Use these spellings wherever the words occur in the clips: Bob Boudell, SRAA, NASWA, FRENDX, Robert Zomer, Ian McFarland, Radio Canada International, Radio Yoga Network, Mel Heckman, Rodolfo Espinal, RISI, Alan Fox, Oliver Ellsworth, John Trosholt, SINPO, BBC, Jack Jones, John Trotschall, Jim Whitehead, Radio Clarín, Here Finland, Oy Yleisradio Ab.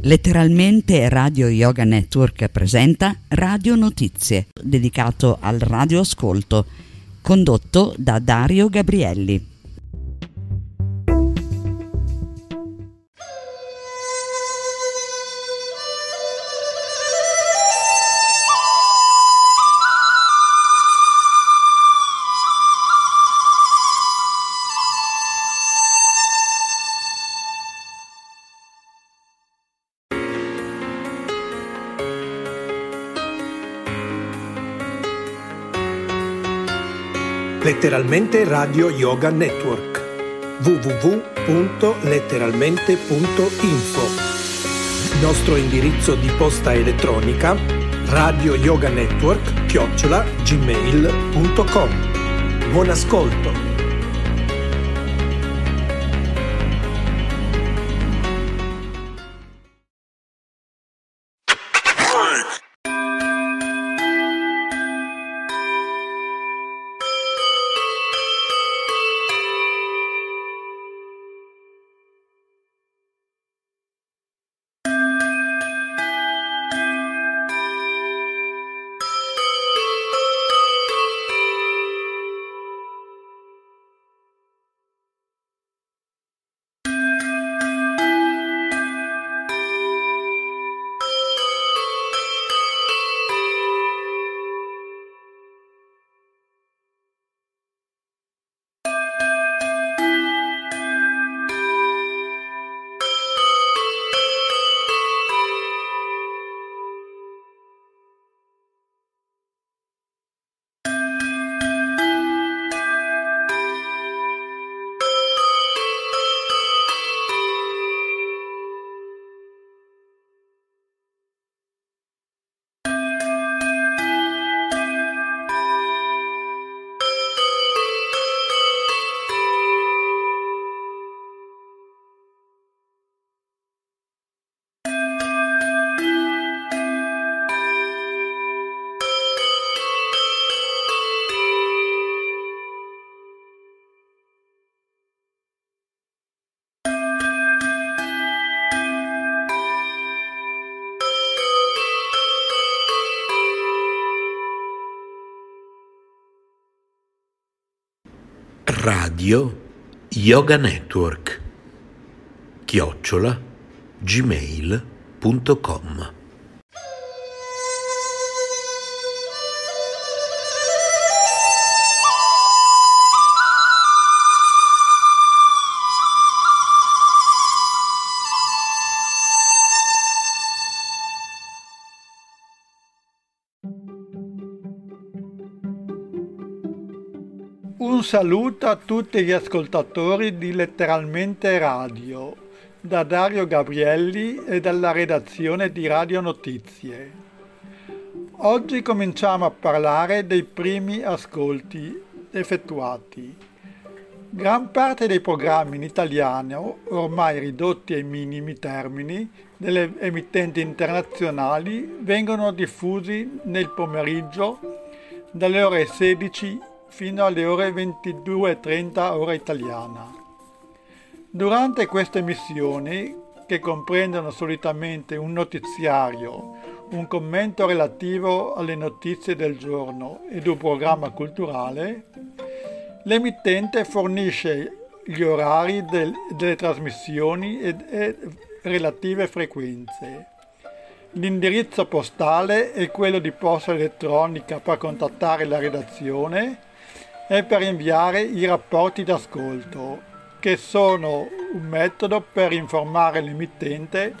Letteralmente Radio Yoga Network presenta Radio Notizie, dedicato al radioascolto, condotto da Dario Gabrielli. Letteralmente Radio Yoga Network, www.letteralmente.info. Nostro indirizzo di posta elettronica radioyoganetwork@gmail.com. Buon ascolto. Radio Yoga Network @gmail.com. Un saluto a tutti gli ascoltatori di Letteralmente Radio. da Dario Gabrielli e dalla redazione di Radio Notizie. Oggi cominciamo a parlare dei primi ascolti effettuati. Gran parte dei programmi in italiano, ormai ridotti ai minimi termini, delle emittenti internazionali vengono diffusi nel pomeriggio dalle ore 16 fino alle ore 22:30 ora italiana. Durante queste missioni, che comprendono solitamente un notiziario, un commento relativo alle notizie del giorno ed un programma culturale, l'emittente fornisce gli orari delle trasmissioni e relative frequenze. L'indirizzo postale e quello di posta elettronica per contattare la redazione e per inviare i rapporti d'ascolto, che sono un metodo per informare l'emittente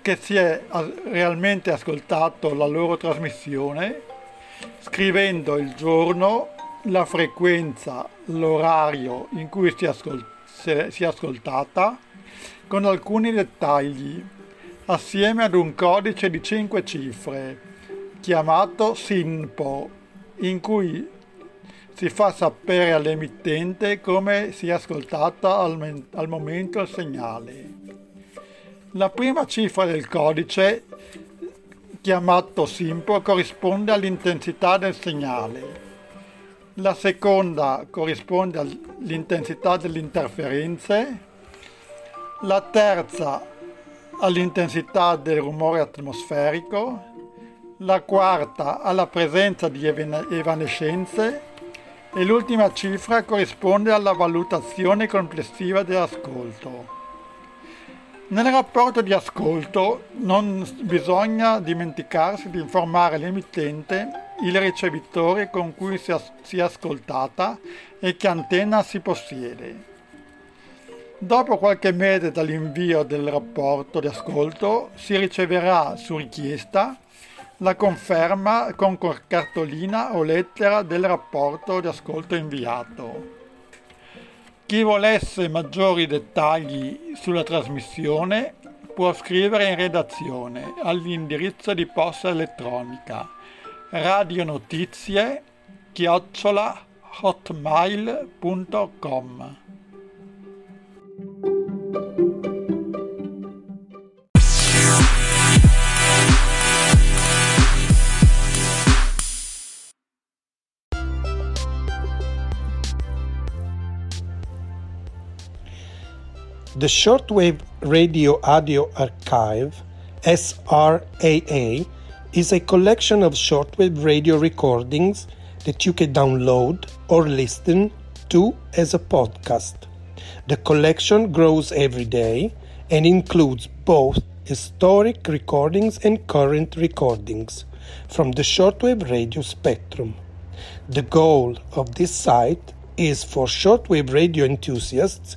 che si è realmente ascoltato la loro trasmissione, scrivendo il giorno, la frequenza, l'orario in cui si è ascoltata, con alcuni dettagli, assieme ad un codice di 5 cifre, chiamato SINPO, in cui si fa sapere all'emittente come si è ascoltata al momento il segnale. La prima cifra del codice, chiamato SINPO, corrisponde all'intensità del segnale. La seconda corrisponde all'intensità delle interferenze. La terza all'intensità del rumore atmosferico, la quarta alla presenza di evanescenze e l'ultima cifra corrisponde alla valutazione complessiva dell'ascolto. Nel rapporto di ascolto non bisogna dimenticarsi di informare l'emittente, il ricevitore con cui si è ascoltata e che antenna si possiede. Dopo qualche mese dall'invio del rapporto di ascolto si riceverà, su richiesta, la conferma con cartolina o lettera del rapporto di ascolto inviato. Chi volesse maggiori dettagli sulla trasmissione può scrivere in redazione all'indirizzo di posta elettronica radionotizie@hotmail.com. The Shortwave Radio Audio Archive, SRAA, is a collection of shortwave radio recordings that you can download or listen to as a podcast. The collection grows every day and includes both historic recordings and current recordings from the shortwave radio spectrum. The goal of this site is for shortwave radio enthusiasts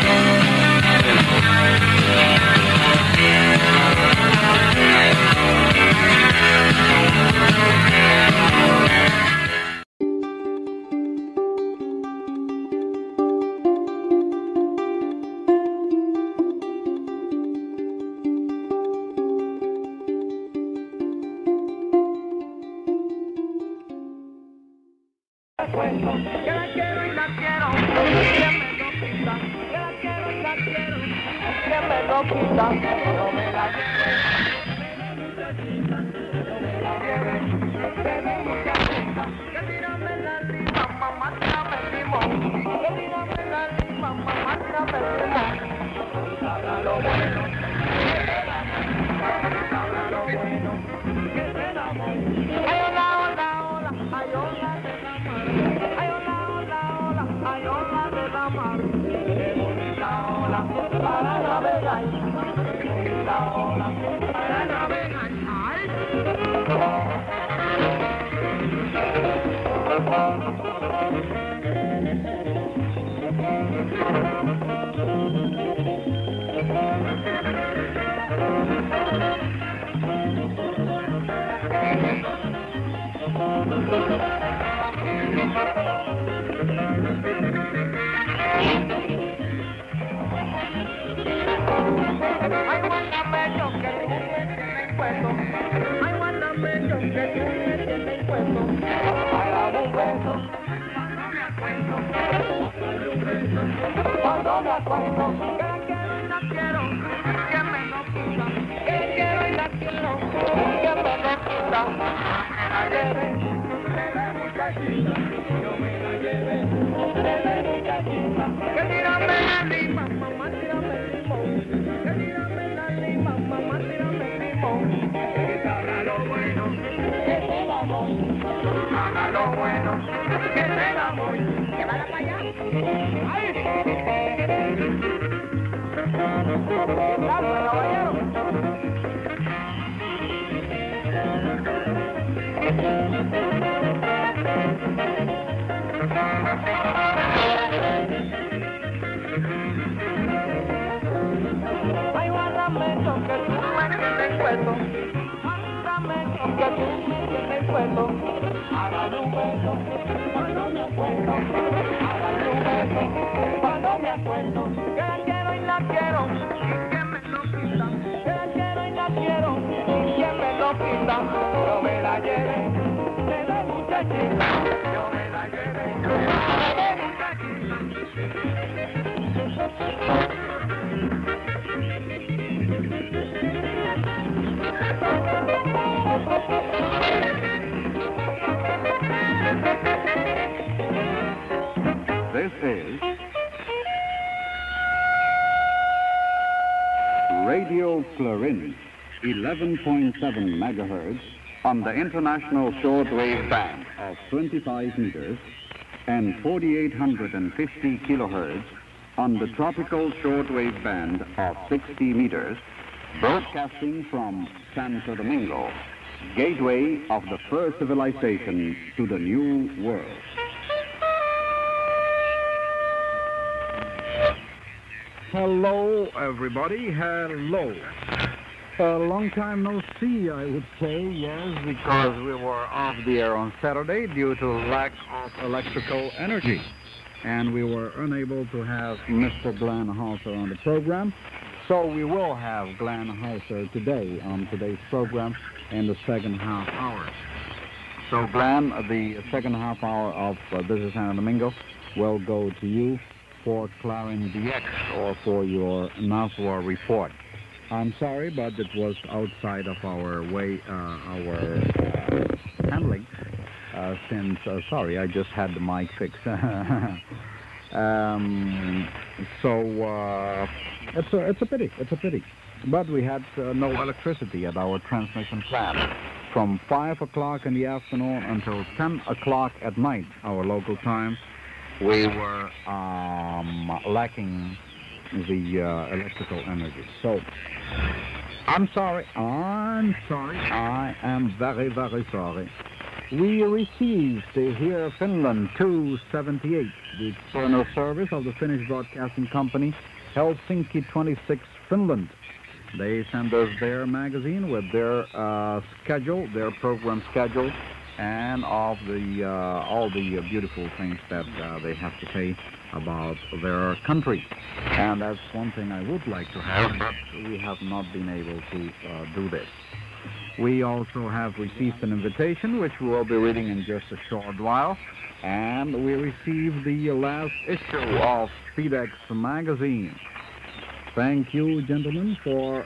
This is Radio Clarín, 11.7 megahertz on the international shortwave band of 25 meters and 4,850 kilohertz on the tropical shortwave band of 60 meters, broadcasting from Santo Domingo, gateway of the first civilization to the New World. Hello, everybody. Hello. A long time no see, I would say, yes, because we were off the air on Saturday due to lack of electrical energy. And we were unable to have Mr. Glenn Hauser on the program. So we will have Glenn Hauser today on today's program in the second half hour. So, Glenn, the second half hour of This is Santo Domingo will go to you for Clarín DX or for your NASWA report. I'm sorry, but it was outside of our way, our handling, since, sorry, I just had the mic fixed. It's a pity, it's a pity. But we had no electricity at our transmission plant from 5 o'clock in the afternoon until 10 o'clock at night, our local time. We were lacking the electrical energy. So, I'm sorry, I am very, very sorry. We received the Here Finland 278, the external service of the Finnish Broadcasting Company, Helsinki 26, Finland. They sent us their magazine with their schedule, their program schedule, and of the all the beautiful things that they have to say about their country. And that's one thing I would like to have, but we have not been able to do this. We also have received an invitation, which we will be reading in just a short while, and we received the last issue of SpeedX magazine. Thank you, gentlemen, for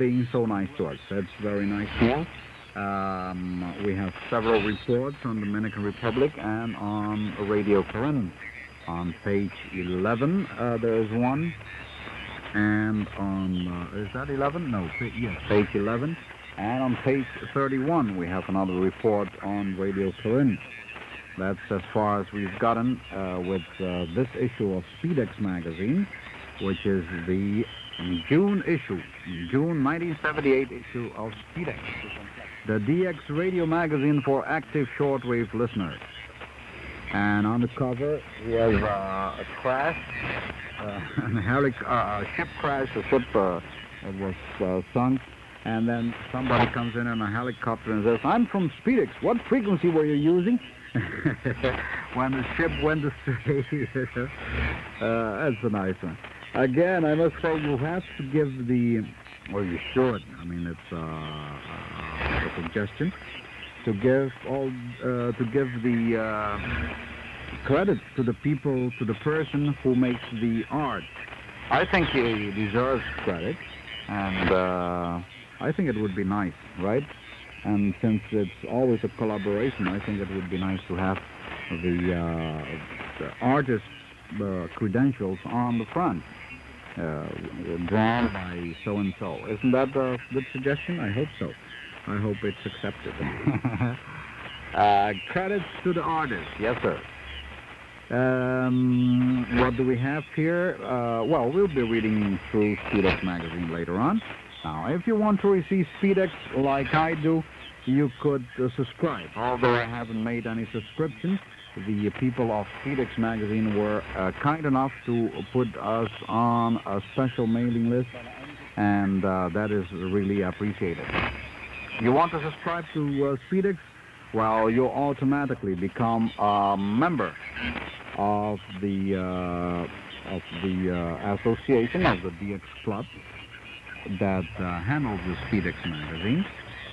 being so nice to us. That's very nice to us. We have several reports on the Dominican Republic and on Radio Clarín. On page 11, there is one, and on, is that 11? No, yes, page 11. And on page 31, we have another report on Radio Clarín. That's as far as we've gotten with this issue of SpeedX magazine, which is the June issue, June 1978 issue of SpeedX. The DX radio magazine for active shortwave listeners. And on the cover, he has a crash, a ship crash, a ship that was sunk. And then somebody comes in a helicopter and says, "I'm from SpeedX. What frequency were you using?" When the ship went astray. That's a nice one. Again, I must say, you have to give the, or you should, I mean, it's a suggestion, to give all, to give the credit to the people, to the person who makes the art. I think he deserves credit, and I think it would be nice, right? And since it's always a collaboration, I think it would be nice to have the artist's credentials on the front, drawn by so-and-so. Isn't that a good suggestion? I hope so. I hope it's accepted. Credits to the artist. Yes, sir. What do we have here? Well, we'll be reading through SpeedX magazine later on. Now, if you want to receive SpeedX like I do, you could subscribe. Although I haven't made any subscriptions, the people of SpeedX magazine were kind enough to put us on a special mailing list, and that is really appreciated. You want to subscribe to SpeedX? Well, you automatically become a member of the association, of the DX Club, that handles the SpeedX magazine,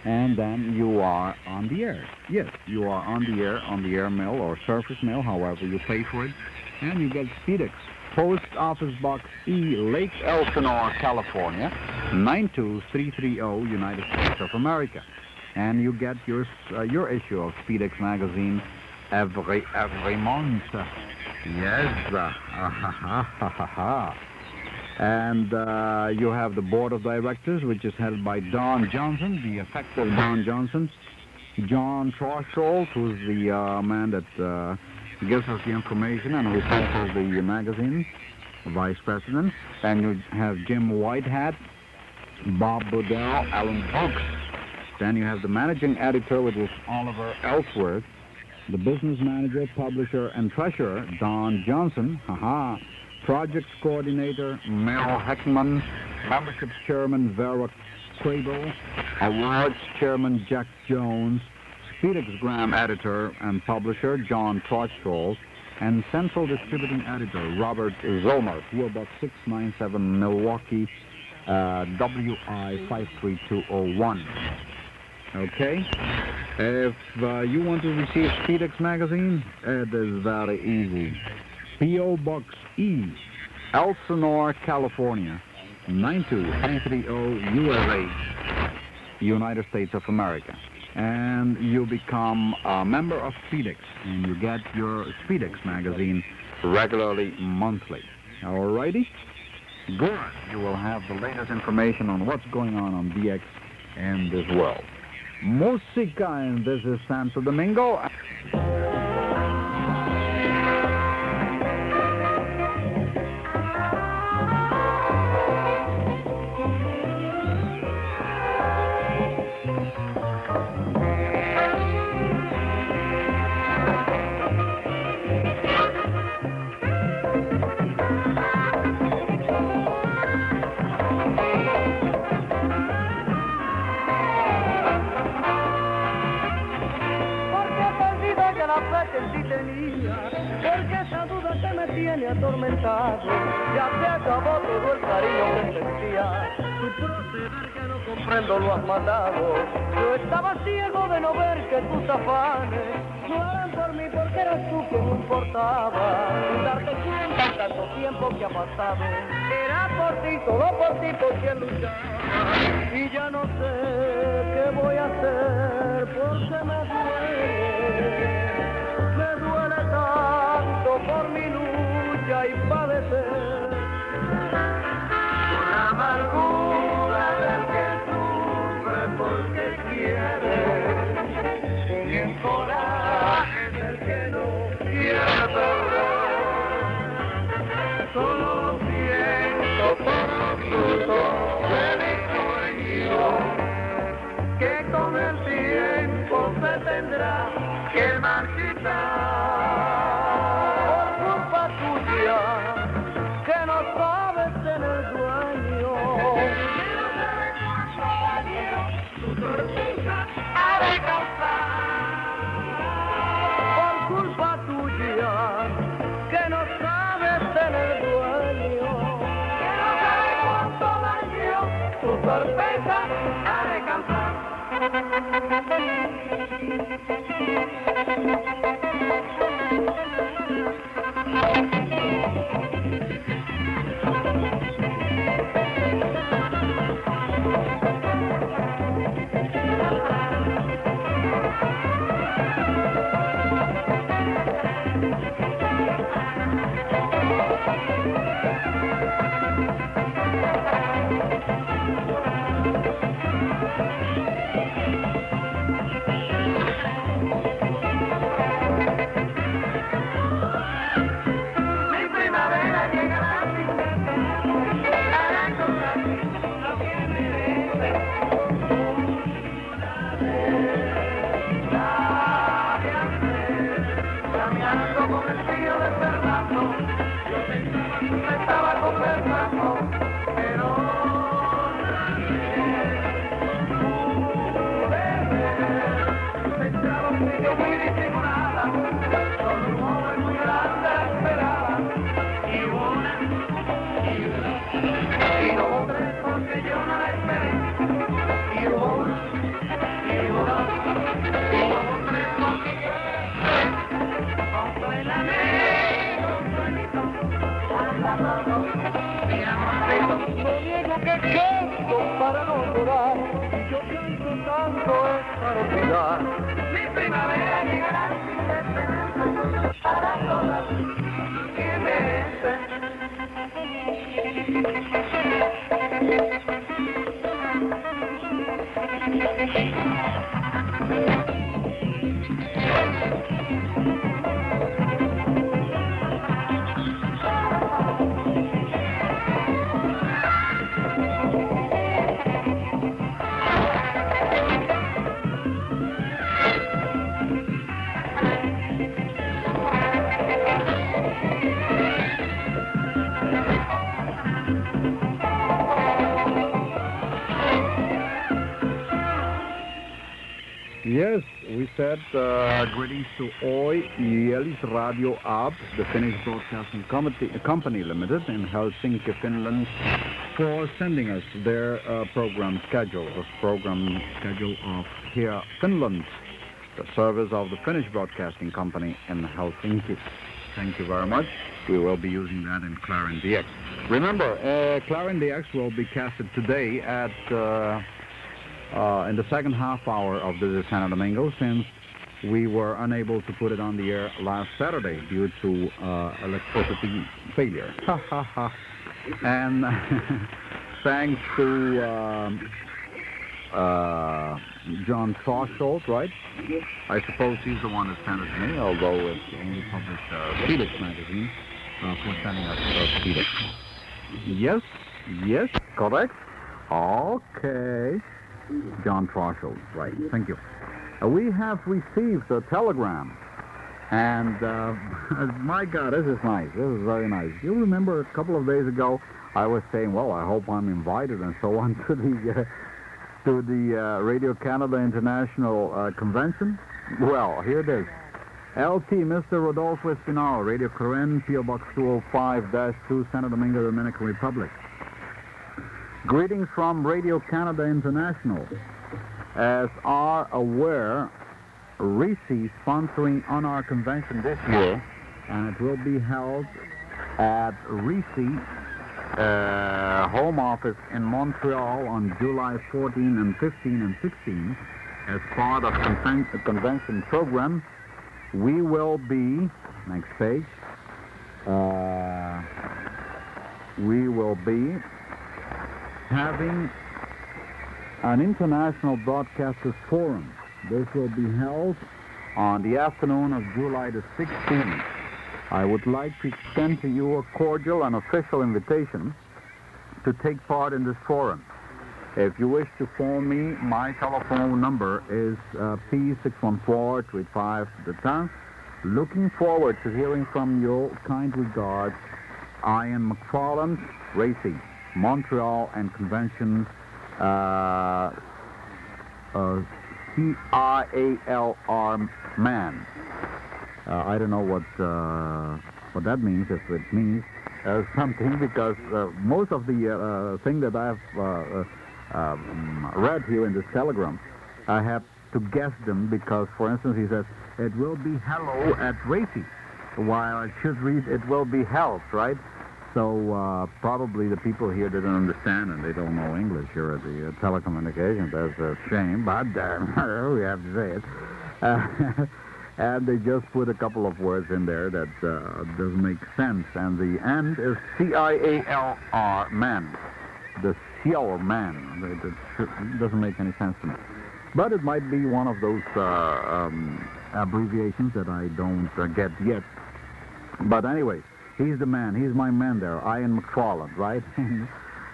and then you are on the air. Yes, you are on the air mail or surface mail, however you pay for it, and you get SpeedX. Post Office Box E, Lake Elsinore, California, 92330, United States of America. And you get your issue of SpeedX magazine every month. Yes. And you have the board of directors, which is held by Don Johnson, the effective Don Johnson. John Trosholt, who's the man that gives us the information and who handles the magazine, vice president. And you have Jim Whitehead, Bob Boudell, Alan Fox. Then you have the managing editor, which is Oliver Ellsworth, the business manager, publisher, and treasurer, Don Johnson. Haha. Project coordinator, Mel Heckman. Membership chairman, Vera Crabel. Awards chairman, Jack Jones. SpeedXgram editor and publisher, John Trotschall. And central distributing editor, Robert Zomer, PO Box 697, Milwaukee, WI 53201. Okay? If you want to receive SpeedX magazine, it is very easy. PO Box E, Elsinore, California, 92330, USA, United States of America. And you become a member of SpeedX, and you get your SpeedX magazine regularly, monthly. Alrighty? Good. You will have the latest information on what's going on DX and this world. Musica, and this is Santo Domingo. Atormentado, ya se acabó todo el cariño que sentía. Tu proceder que no comprendo lo has matado. Yo estaba ciego de no ver que tus afanes no eran por mí, porque eras tú quien me importaba. Sin darte cuenta tanto tiempo que ha pasado, era por ti, solo por ti, por quien luchaba. Y ya no sé qué voy a hacer, porque me duele tanto por mi luz y padecer con la amargura del que sufre porque quiere y el coraje del que no quiere perder. Solo siento por los frutos de mi sueño que con el tiempo se tendrá que marchitar. sorpresa ha de cantar. Yes, we said greetings to Oy Yleisradio Ab, the Finnish Broadcasting Company Limited in Helsinki, Finland, for sending us their program schedule of Here Finland, the service of the Finnish Broadcasting Company in Helsinki. Thank you very much. We will be using that in FRENDX. Remember, FRENDX will be casted today at... in the second half hour of the Santo Domingo, since we were unable to put it on the air last Saturday due to electricity failure. And thanks to John Trosholt, right? I suppose he's the one that sent it to me, although it's only published FRENDX magazine for sending us FRENDX. Yes, yes, correct. Okay. John Trotschall, right, thank you. We have received a telegram, and my God, this is nice. This is very nice. You remember a couple of days ago, I was saying, well, I hope I'm invited and so on to the Radio Canada International Convention. Well, here it is. LT, Mr. Rodolfo Espinal, Radio Clarín, PO Box 205-2, Santo Domingo, Dominican Republic. Greetings from Radio Canada International. As are aware, RISI is sponsoring on our convention this year, and it will be held at RISI home office in Montreal on July 14 and 15 and 16. As part of the convention program, we will be, next page, we will be having an international broadcasters forum. This will be held on the afternoon of July the 16th. I would like to extend to you a cordial and official invitation to take part in this forum. If you wish to phone me, my telephone number is P614-35. Looking forward to hearing from you. Kind regards, Ian McFarland, Racing, Montreal and Convention CRALR man. I don't know what that means, if it means something, because most of the thing that I've read here in this telegram, I have to guess them because, for instance, he says, it will be hello at Racy, while I should read it will be health, right? So probably the people here didn't understand and they don't know English here at the telecommunications. That's a shame, but we have to say it. And they just put a couple of words in there that doesn't make sense. And the end is C-I-A-L-R, man. The Cial man. It doesn't make any sense to me. But it might be one of those abbreviations that I don't get yet. But anyway, he's the man. He's my man there, Ian McFarland, right?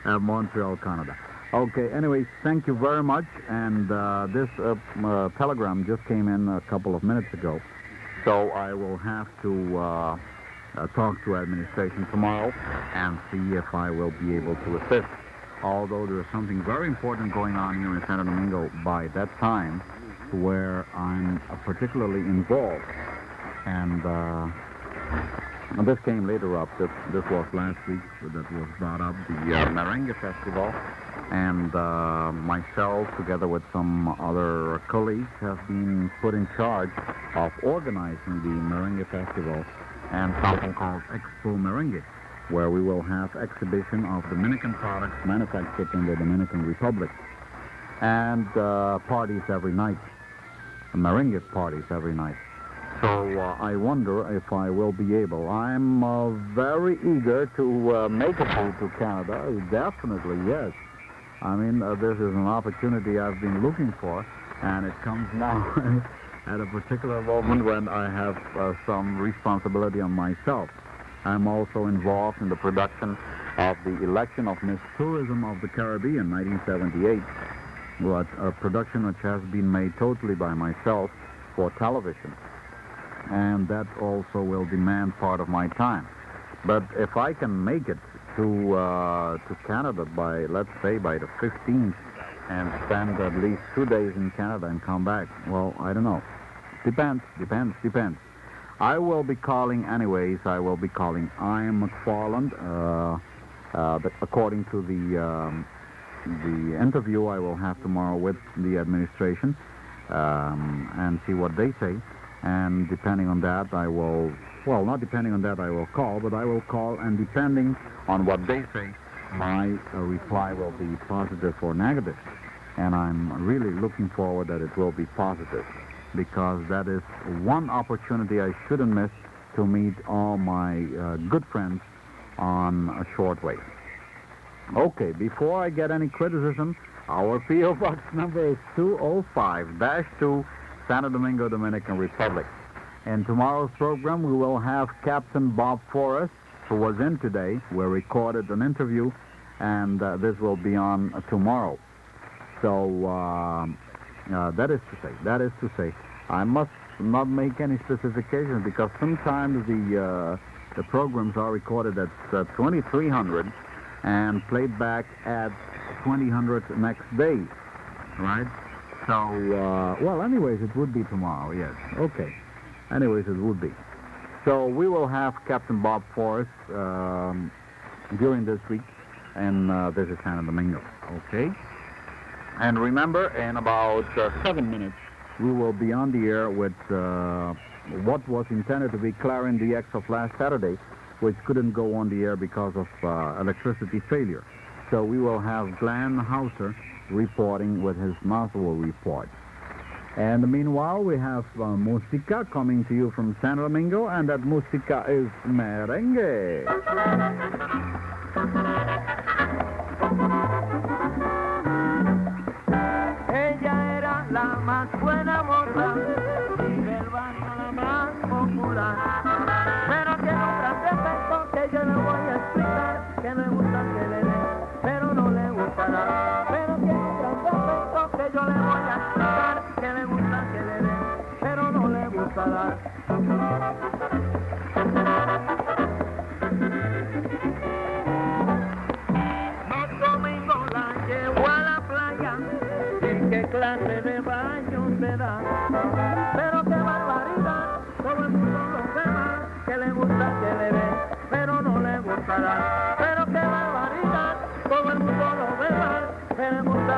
Montreal, Canada. Okay, anyway, thank you very much. And this telegram just came in a couple of minutes ago. So I will have to talk to administration tomorrow and see if I will be able to assist. Although there is something very important going on here in Santo Domingo by that time, where I'm particularly involved. And this came later up. This was last week that was brought up, the Merengue Festival. And myself, together with some other colleagues, have been put in charge of organizing the Merengue Festival and something called Expo Merengue, where we will have exhibition of Dominican products manufactured in the Dominican Republic, and parties every night, merengue parties every night. So I wonder if I will be able. I'm very eager to make a move to Canada, definitely, yes. I mean, this is an opportunity I've been looking for, and it comes now at a particular moment when I have some responsibility on myself. I'm also involved in the production of the election of Miss Tourism of the Caribbean, 1978, a production which has been made totally by myself for television. And that also will demand part of my time. But if I can make it to Canada by, let's say, by the 15th, and spend at least 2 days in Canada and come back, well, I don't know. Depends. I will be calling anyways. I will be calling Ian McFarland. According to the interview I will have tomorrow with the administration, and see what they say. And depending on that, I will, well, not depending on that I will call, but I will call, and depending on what they say, my reply will be positive or negative. And I'm really looking forward that it will be positive, because that is one opportunity I shouldn't miss to meet all my good friends on a short wave. Okay, before I get any criticism, our P.O. Box number is 205-2, Santo Domingo, Dominican Republic. In tomorrow's program, we will have Captain Bob Forrest, who was in today. We recorded an interview, and this will be on tomorrow. So, that is to say, I must not make any specifications, because sometimes the programs are recorded at 2300 and played back at 2000 next day, right? So, well, anyways, it would be tomorrow, yes. Okay. Anyways, it would be. So we will have Captain Bob Forrest during this week, and this is Santo Domingo, okay? And remember, in about 7 minutes, we will be on the air with what was intended to be Clarín DX of last Saturday, which couldn't go on the air because of electricity failure. So we will have Glenn Hauser reporting with his NASWA report. And meanwhile, we have Música coming to you from Santo Domingo, and that Música is merengue. La más buena moza y del barrio la más popular, pero tiene un gran defecto que yo le voy a explicar, que me gusta que le dé, pero no le gustará. Pero tiene un gran defecto que yo le voy a explicar, que me gusta que le dé, pero no le gustará. Clase de baño se da, pero qué barbaridad, todo el mundo lo verá, que le gusta que le dé, pero no le gustará, pero qué barbaridad, todo el mundo lo verá, que le gusta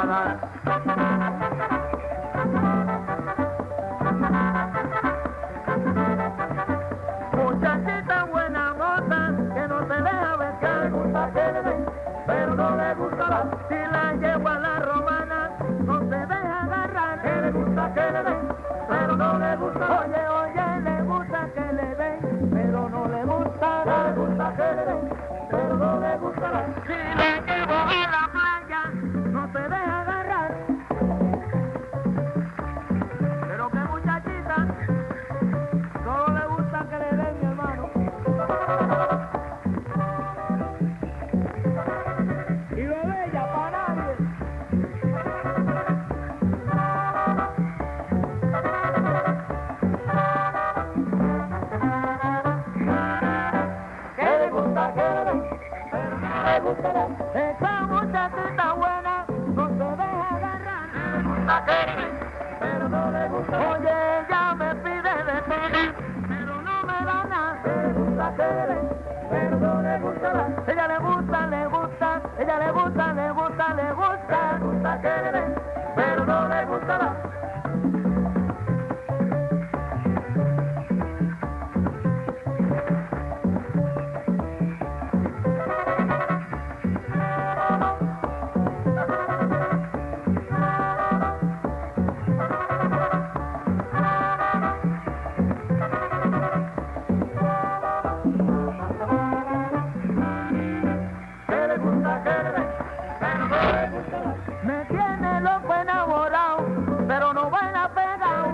Muchachita buena gota, que no se deja ver, que le gusta que le den, pero no le gusta la, si la llevo a la romana, no se deja agarrar, que le gusta que le den, pero no le gusta, oye, oye, le gusta que le den, pero no le gusta, le gusta que le den, pero no le gusta la, si la llevo a la playa, no se deja agarrar, pero que muchachita, solo le gusta que le den, mi hermano. Y lo de ella para nadie. Que le gusta, que le den, pero no le gustará. Esa muchachita buena no se deja agarrar. Que le gusta, que le den, pero no le gustará. Oye, ella me pide de pedir, pero no me da nada. Que le gusta, que le den, pero no le gustará. Ella le gusta, le gusta, ella le gusta, le gusta, le gusta. Que le gusta, que le den, pero no le gustará. Me tiene loco enamorado, pero no baila pegado,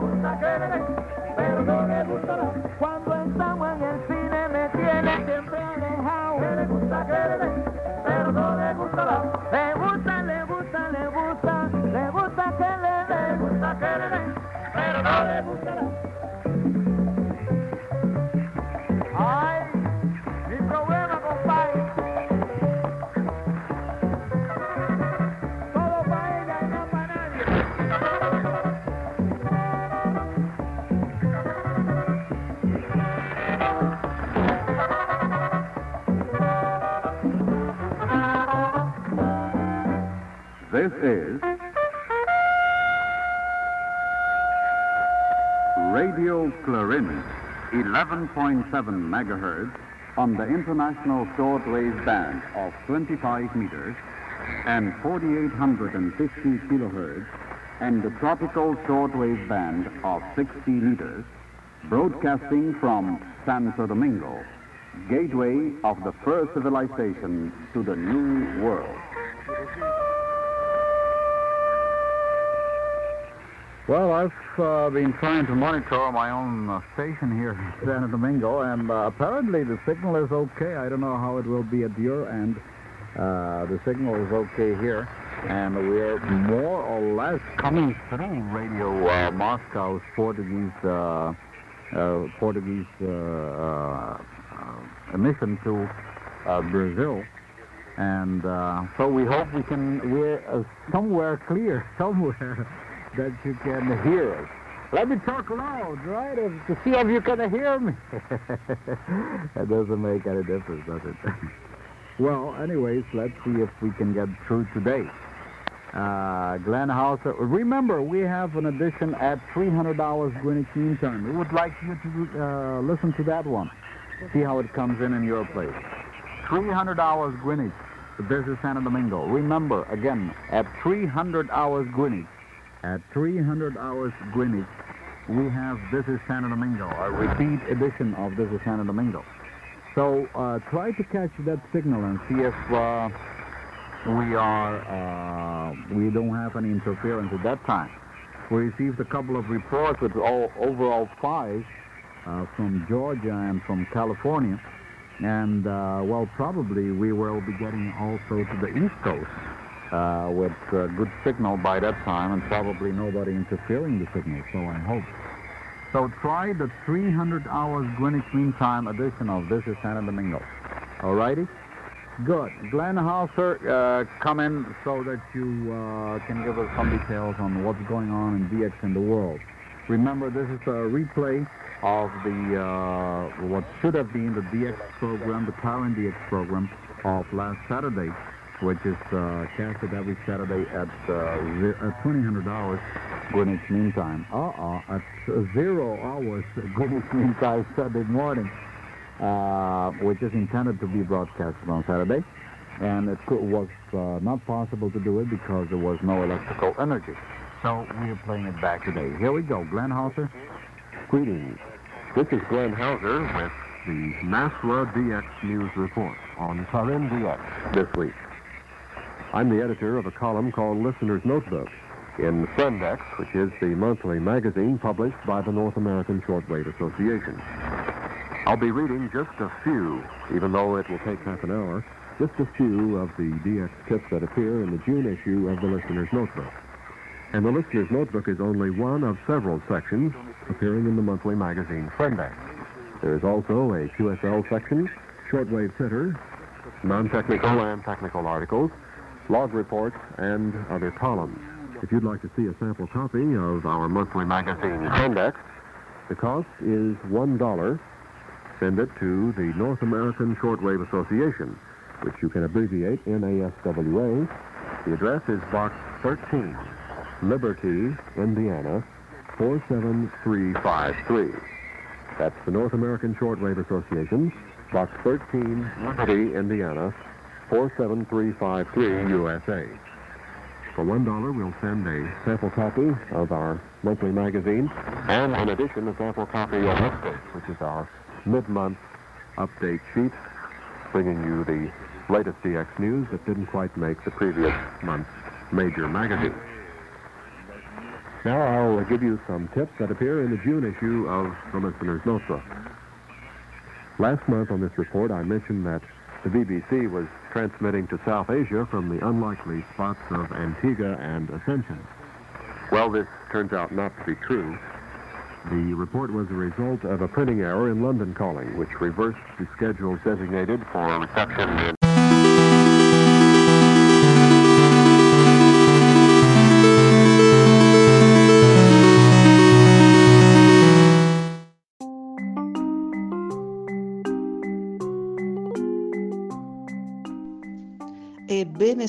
pero no le gustará. Cuando estamos en el cine me tiene siempre alejado, pero no le gustará. Le gusta, le gusta, le gusta, le gusta que le den, pero no le gustará. Ay, mi problema, compadre. This is Radio Clarín, 11.7 megahertz on the international shortwave band of 25 meters and 4,850 kilohertz and the tropical shortwave band of 60 meters, broadcasting from Santo Domingo, gateway of the first civilization to the New World. Well, I've been trying to monitor my own station here in Santo Domingo, and apparently the signal is okay. I don't know how it will be at your end. The signal is okay here, and we're more or less coming through Radio Moscow's Portuguese emission to Brazil. And so we hope we're somewhere clear, somewhere. That you can hear us. Let me talk loud, right, to see if you can hear me. That doesn't make any difference, does it? Well, anyways, let's see if we can get through today. Glenn Hauser, remember, we have an edition at 300 hours Greenwich Mean Time. We would like you to listen to that one. See how it comes in your place. 300 hours Greenwich. This is Santo Domingo. Remember, again, at 300 hours Greenwich. At 300 hours Greenwich, we have This is Santo Domingo, a repeat edition of This is Santo Domingo. So try to catch that signal and see if we don't have any interference at that time. We received a couple of reports with overall 5 from Georgia and from California, and well, probably we will be getting also to the East Coast. With good signal by that time, and probably nobody interfering the signal, so I hope. So try the 300 hours Greenwich Mean Time edition of This is Santo Domingo. Alrighty? Good. Glenn Hauser, come in so that you can give us some details on what's going on in DX in the world. Remember, this is a replay of the what should have been the DX program, the current DX program of last Saturday. which is casted every Saturday at $2,000 Greenwich Mean Time. At 0 hours Greenwich Mean Time Saturday morning, which is intended to be broadcasted on Saturday, and it was not possible to do it because there was no electrical energy. So we're playing it back today. Here we go, Glenn Hauser. Greetings. This is Glenn Hauser with the NASWA DX News Report on FRENDX this week. I'm the editor of a column called Listener's Notebook in FRENDX, which is the monthly magazine published by the North American Shortwave Association. I'll be reading just a few, even though it will take half an hour, just a few of the DX tips that appear in the June issue of the Listener's Notebook. And the Listener's Notebook is only one of several sections appearing in the monthly magazine FRENDX. There is also a QSL section, shortwave sitter, non-technical and technical articles, log reports, and other columns. If you'd like to see a sample copy of our monthly magazine FRENDX, the cost is $1. Send it to the North American Shortwave Association, which you can abbreviate NASWA. The address is Box 13, Liberty, Indiana, 47353. That's the North American Shortwave Association, Box 13, Liberty, Indiana, 47353, USA. For $1, we'll send a sample copy of our monthly magazine, and in addition, a sample copy of Update, which is our mid-month update sheet, bringing you the latest DX news that didn't quite make the previous month's major magazine. Now I'll give you some tips that appear in the June issue of the Listener's Notebook. Last month on this report, I mentioned that the BBC was transmitting to South Asia from the unlikely spots of Antigua and Ascension. Well, this turns out not to be true. The report was a result of a printing error in London calling, which reversed the schedules designated for reception in... Ebbene